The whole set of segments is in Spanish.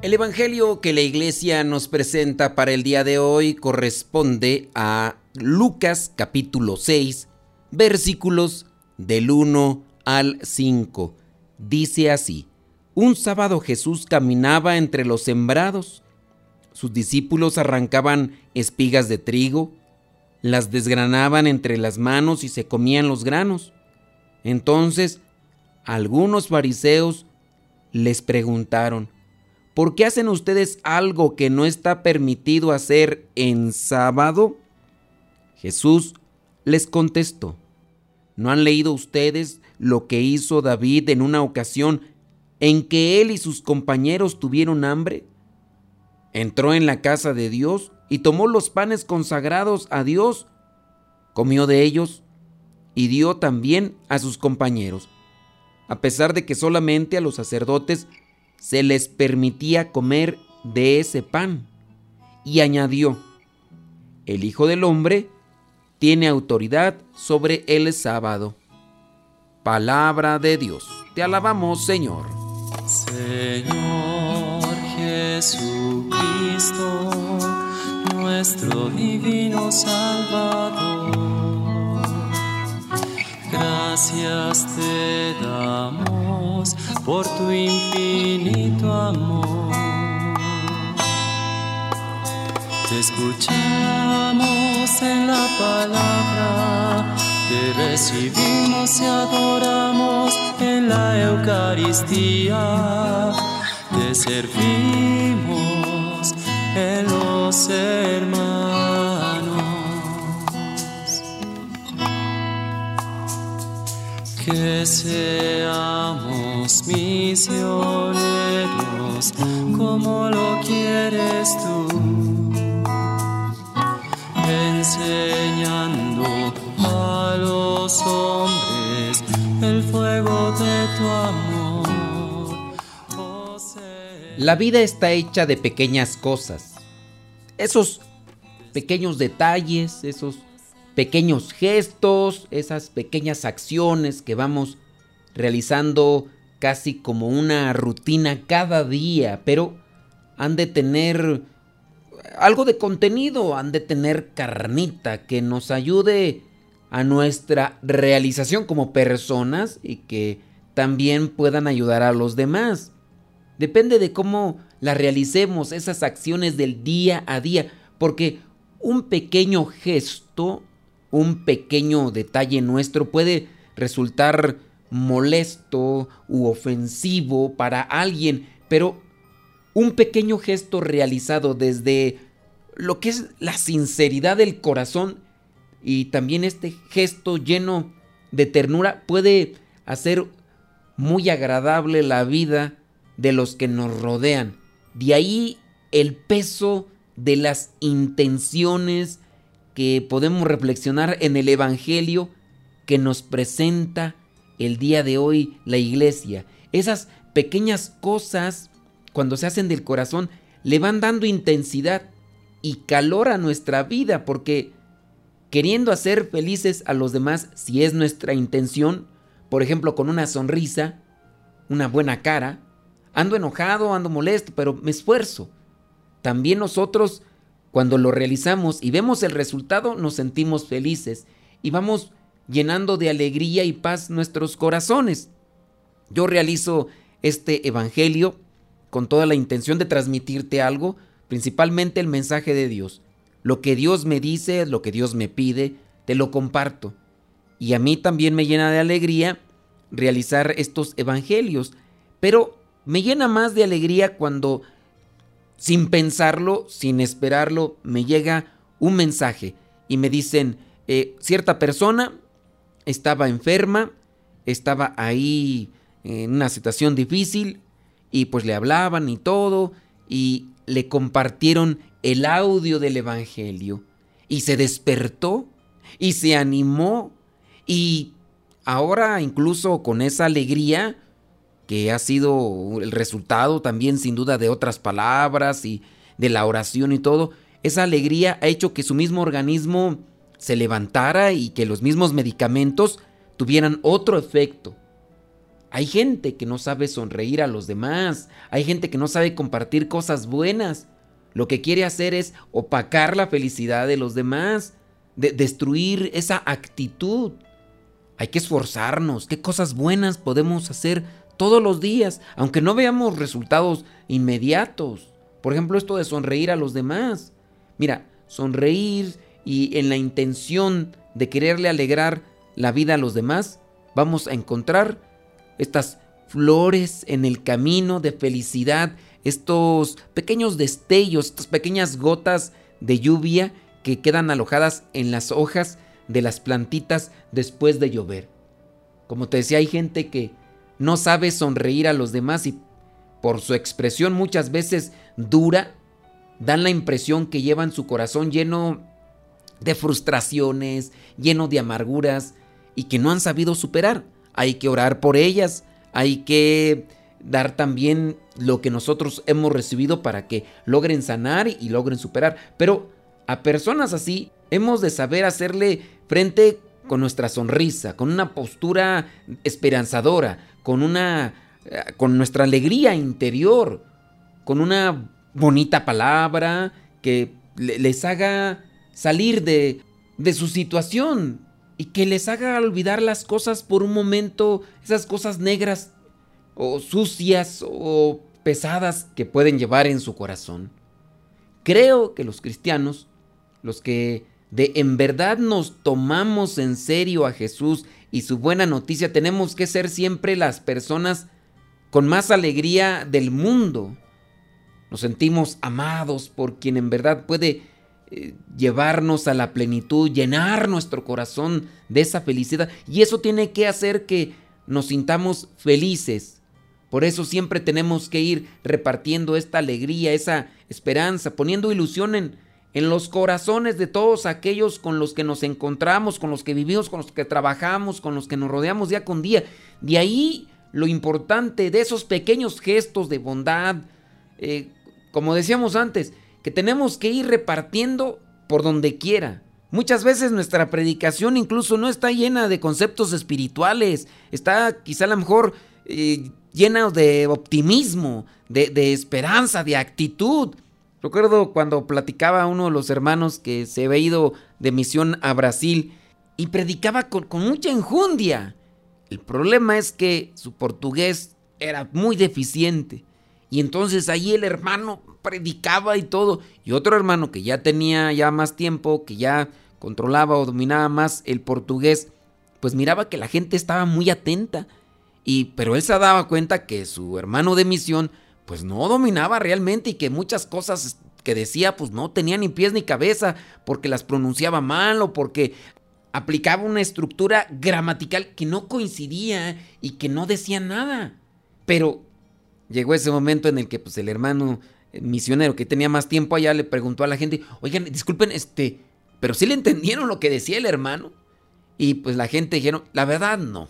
El evangelio que la iglesia nos presenta para el día de hoy corresponde a Lucas capítulo 6, versículos del 1 al 5. Dice así: Un sábado Jesús caminaba entre los sembrados. Sus discípulos arrancaban espigas de trigo, las desgranaban entre las manos y se comían los granos. Entonces, algunos fariseos les preguntaron: ¿Por qué hacen ustedes algo que no está permitido hacer en sábado? Jesús les contestó: ¿No han leído ustedes lo que hizo David en una ocasión en que él y sus compañeros tuvieron hambre? Entró en la casa de Dios y tomó los panes consagrados a Dios, comió de ellos y dio también a sus compañeros, a pesar de que solamente a los sacerdotes se les permitía comer de ese pan. Y añadió: el Hijo del Hombre tiene autoridad sobre el sábado. Palabra de Dios. Te alabamos, Señor. Señor Jesucristo, nuestro divino Salvador, gracias te damos por tu infinito amor. Te escuchamos en la palabra, te recibimos y adoramos en la Eucaristía. Te servimos en los hermanos. Que seamos misioneros, como lo quieres tú, enseñando a los hombres el fuego de tu amor. Oh, la vida está hecha de pequeñas cosas. Esos pequeños detalles, esos pequeños gestos, esas pequeñas acciones que vamos realizando casi como una rutina cada día, pero han de tener algo de contenido, han de tener carnita que nos ayude a nuestra realización como personas y que también puedan ayudar a los demás. Depende de cómo las realicemos, esas acciones del día a día, porque un pequeño gesto, un pequeño detalle nuestro puede resultar molesto u ofensivo para alguien, pero un pequeño gesto realizado desde lo que es la sinceridad del corazón y también este gesto lleno de ternura puede hacer muy agradable la vida de los que nos rodean. De ahí el peso de las intenciones que podemos reflexionar en el evangelio que nos presenta el día de hoy la iglesia. Esas pequeñas cosas, cuando se hacen del corazón, le van dando intensidad y calor a nuestra vida, porque queriendo hacer felices a los demás, si es nuestra intención, por ejemplo, con una sonrisa, una buena cara, ando enojado, ando molesto, pero me esfuerzo. También nosotros, cuando lo realizamos y vemos el resultado, nos sentimos felices y vamos llenando de alegría y paz nuestros corazones. Yo realizo este evangelio con toda la intención de transmitirte algo, principalmente el mensaje de Dios. Lo que Dios me dice, lo que Dios me pide, te lo comparto. Y a mí también me llena de alegría realizar estos evangelios, pero me llena más de alegría cuando, sin pensarlo, sin esperarlo, me llega un mensaje y me dicen: cierta persona estaba enferma, estaba ahí en una situación difícil, y pues le hablaban y todo, y le compartieron el audio del evangelio. y se despertó y se animó, y ahora incluso con esa alegría que ha sido el resultado también sin duda de otras palabras y de la oración y todo, esa alegría ha hecho que su mismo organismo se levantara y que los mismos medicamentos tuvieran otro efecto. Hay gente que no sabe sonreír a los demás, hay gente que no sabe compartir cosas buenas. Lo que quiere hacer es opacar la felicidad de los demás, destruir esa actitud. Hay que esforzarnos. ¿Qué cosas buenas podemos hacer todos los días, aunque no veamos resultados inmediatos? Por ejemplo, esto de sonreír a los demás. Mira, sonreír y en la intención de quererle alegrar la vida a los demás, vamos a encontrar estas flores en el camino de felicidad, estos pequeños destellos, estas pequeñas gotas de lluvia que quedan alojadas en las hojas de las plantitas después de llover. Como te decía, hay gente que no sabe sonreír a los demás y por su expresión muchas veces dura, dan la impresión que llevan su corazón lleno de frustraciones, lleno de amarguras y que no han sabido superar. Hay que orar por ellas, hay que dar también lo que nosotros hemos recibido para que logren sanar y logren superar. Pero a personas así hemos de saber hacerle frente con nuestra sonrisa, con una postura esperanzadora, con nuestra alegría interior, con una bonita palabra que les haga salir de su situación y que les haga olvidar las cosas por un momento, esas cosas negras o sucias o pesadas que pueden llevar en su corazón. Creo que los cristianos, los que de en verdad nos tomamos en serio a Jesús y su buena noticia, tenemos que ser siempre las personas con más alegría del mundo. Nos sentimos amados por quien en verdad puede llevarnos a la plenitud, llenar nuestro corazón de esa felicidad. Y eso tiene que hacer que nos sintamos felices. Por eso siempre tenemos que ir repartiendo esta alegría, esa esperanza, poniendo ilusión en los corazones de todos aquellos con los que nos encontramos, con los que vivimos, con los que trabajamos, con los que nos rodeamos día con día. De ahí lo importante de esos pequeños gestos de bondad, como decíamos antes, que tenemos que ir repartiendo por donde quiera. Muchas veces nuestra predicación incluso no está llena de conceptos espirituales, está quizá a lo mejor llena de optimismo, de esperanza, de actitud. Recuerdo cuando platicaba a uno de los hermanos que se había ido de misión a Brasil y predicaba con mucha enjundia. El problema es que su portugués era muy deficiente. Y entonces ahí el hermano predicaba y todo. Y otro hermano que ya tenía más tiempo, que ya controlaba o dominaba más el portugués, pues miraba que la gente estaba muy atenta. Pero él se daba cuenta que su hermano de misión pues no dominaba realmente y que muchas cosas que decía pues no tenía ni pies ni cabeza porque las pronunciaba mal o porque aplicaba una estructura gramatical que no coincidía y que no decía nada. Pero llegó ese momento en el que pues el hermano misionero que tenía más tiempo allá le preguntó a la gente: oigan, disculpen, ¿pero sí le entendieron lo que decía el hermano? Y pues la gente dijeron: la verdad no,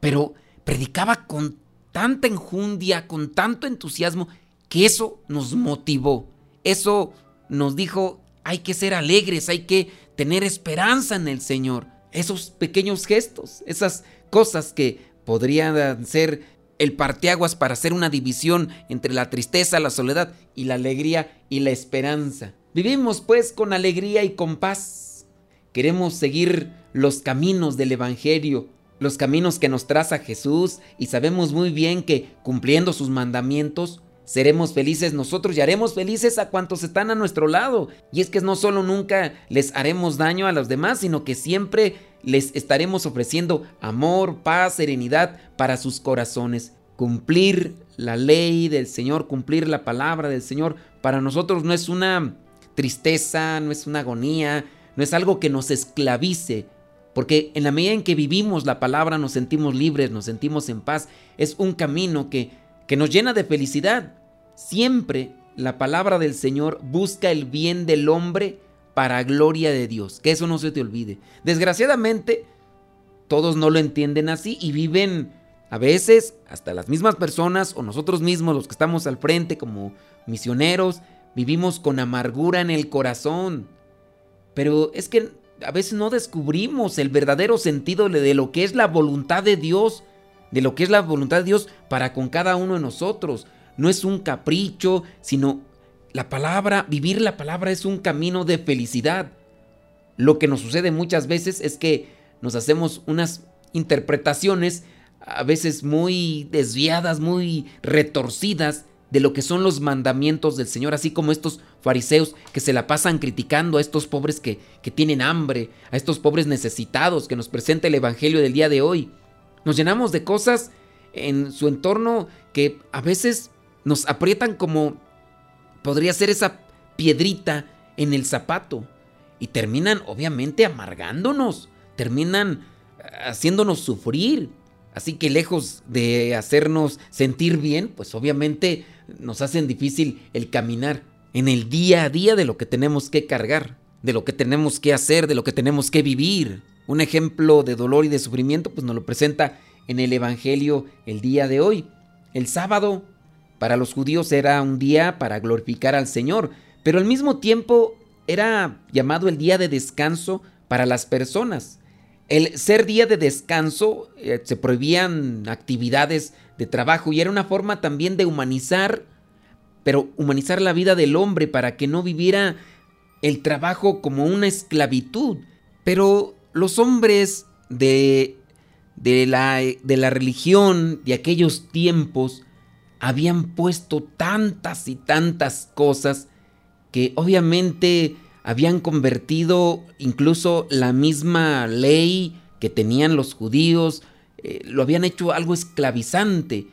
pero predicaba con tanta enjundia, con tanto entusiasmo, que eso nos motivó, eso nos dijo: hay que ser alegres, hay que tener esperanza en el Señor. Esos pequeños gestos, esas cosas que podrían ser el parteaguas para hacer una división entre la tristeza, la soledad y la alegría y la esperanza. Vivimos pues con alegría y con paz. Queremos seguir los caminos del Evangelio, los caminos que nos traza Jesús, y sabemos muy bien que cumpliendo sus mandamientos seremos felices nosotros y haremos felices a cuantos están a nuestro lado. Y es que no solo nunca les haremos daño a los demás, sino que siempre les estaremos ofreciendo amor, paz, serenidad para sus corazones. Cumplir la ley del Señor, cumplir la palabra del Señor, para nosotros no es una tristeza, no es una agonía, no es algo que nos esclavice, porque en la medida en que vivimos la palabra nos sentimos libres, nos sentimos en paz. Es un camino que nos llena de felicidad. Siempre la palabra del Señor busca el bien del hombre para gloria de Dios. Que eso no se te olvide. Desgraciadamente, todos no lo entienden así y viven a veces hasta las mismas personas o nosotros mismos, los que estamos al frente como misioneros, vivimos con amargura en el corazón. Pero es que a veces no descubrimos el verdadero sentido de lo que es la voluntad de Dios, de lo que es la voluntad de Dios para con cada uno de nosotros. No es un capricho, sino la palabra, vivir la palabra es un camino de felicidad. Lo que nos sucede muchas veces es que nos hacemos unas interpretaciones a veces muy desviadas, muy retorcidas de lo que son los mandamientos del Señor, así como estos fariseos que se la pasan criticando a estos pobres que tienen hambre, a estos pobres necesitados que nos presenta el Evangelio del día de hoy. Nos llenamos de cosas en su entorno que a veces nos aprietan como podría ser esa piedrita en el zapato y terminan obviamente amargándonos, terminan haciéndonos sufrir. Así que lejos de hacernos sentir bien, pues obviamente nos hacen difícil el caminar en el día a día de lo que tenemos que cargar, de lo que tenemos que hacer, de lo que tenemos que vivir. Un ejemplo de dolor y de sufrimiento pues nos lo presenta en el Evangelio el día de hoy. El sábado para los judíos era un día para glorificar al Señor, pero al mismo tiempo era llamado el día de descanso para las personas. El ser día de descanso, se prohibían actividades de trabajo y era una forma también de humanizar, pero humanizar la vida del hombre para que no viviera el trabajo como una esclavitud. Pero los hombres de la religión de aquellos tiempos habían puesto tantas y tantas cosas que obviamente habían convertido incluso la misma ley que tenían los judíos, lo habían hecho algo esclavizante,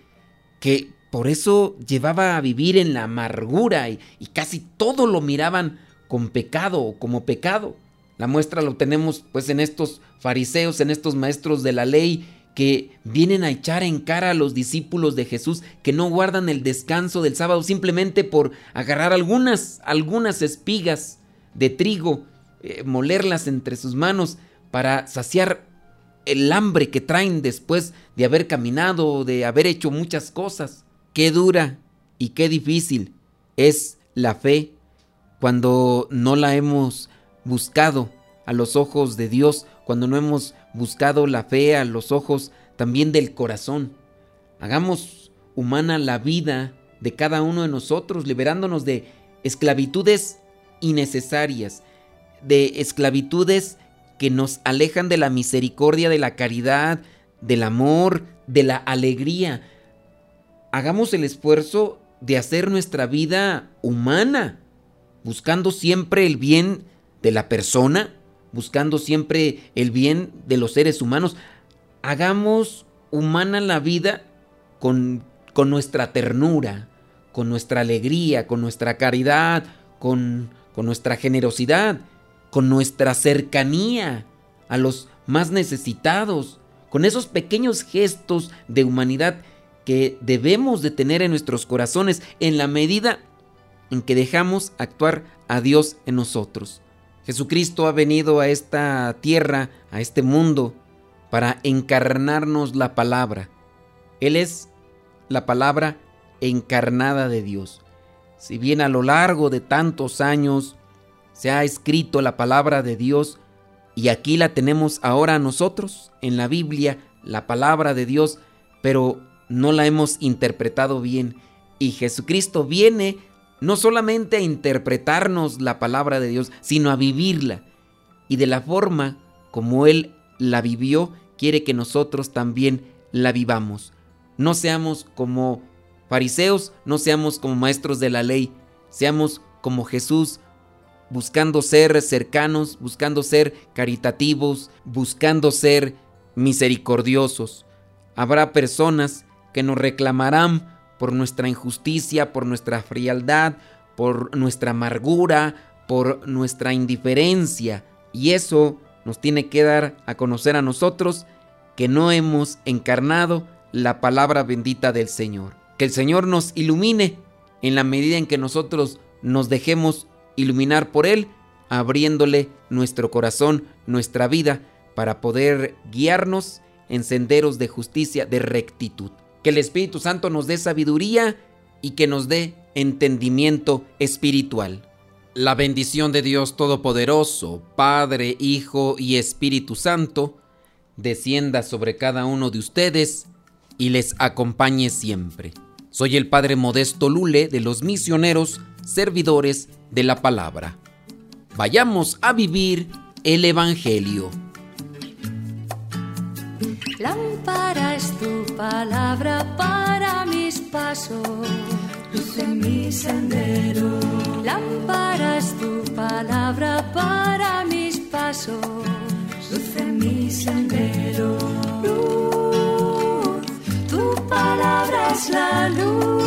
que por eso llevaba a vivir en la amargura y casi todo lo miraban con pecado o como pecado. La muestra lo tenemos pues en estos fariseos, en estos maestros de la ley que vienen a echar en cara a los discípulos de Jesús que no guardan el descanso del sábado simplemente por agarrar algunas espigas de trigo, molerlas entre sus manos para saciar el hambre que traen después de haber caminado, de haber hecho muchas cosas. Qué dura y qué difícil es la fe cuando no la hemos buscado a los ojos de Dios, cuando no hemos buscado la fe a los ojos también del corazón. Hagamos humana la vida de cada uno de nosotros, liberándonos de esclavitudes innecesarias, de esclavitudes que nos alejan de la misericordia, de la caridad, del amor, de la alegría. Hagamos el esfuerzo de hacer nuestra vida humana, buscando siempre el bien de la persona, buscando siempre el bien de los seres humanos. Hagamos humana la vida con nuestra ternura, con nuestra alegría, con nuestra caridad, con nuestra generosidad, con nuestra cercanía a los más necesitados, con esos pequeños gestos de humanidad que debemos de tener en nuestros corazones en la medida en que dejamos actuar a Dios en nosotros. Jesucristo ha venido a esta tierra, a este mundo, para encarnarnos la palabra. Él es la palabra encarnada de Dios. Si bien a lo largo de tantos años se ha escrito la palabra de Dios y aquí la tenemos ahora nosotros en la Biblia, la palabra de Dios, pero no la hemos interpretado bien. Y Jesucristo viene no solamente a interpretarnos la palabra de Dios, sino a vivirla. Y de la forma como Él la vivió, quiere que nosotros también la vivamos. No seamos como fariseos, no seamos como maestros de la ley, seamos como Jesús, buscando ser cercanos, buscando ser caritativos, buscando ser misericordiosos. Habrá personas que nos reclamarán por nuestra injusticia, por nuestra frialdad, por nuestra amargura, por nuestra indiferencia, y eso nos tiene que dar a conocer a nosotros que no hemos encarnado la palabra bendita del Señor. Que el Señor nos ilumine en la medida en que nosotros nos dejemos iluminar por Él, abriéndole nuestro corazón, nuestra vida, para poder guiarnos en senderos de justicia, de rectitud. Que el Espíritu Santo nos dé sabiduría y que nos dé entendimiento espiritual. La bendición de Dios Todopoderoso, Padre, Hijo y Espíritu Santo, descienda sobre cada uno de ustedes y les acompañe siempre. Soy el Padre Modesto Lule de los Misioneros Servidores de la Palabra. Vayamos a vivir el Evangelio. Lámpara es tu palabra para mis pasos, luz en mi sendero. Lámpara es tu palabra para mis pasos, luz en mi sendero. Luz, tu palabra es la luz.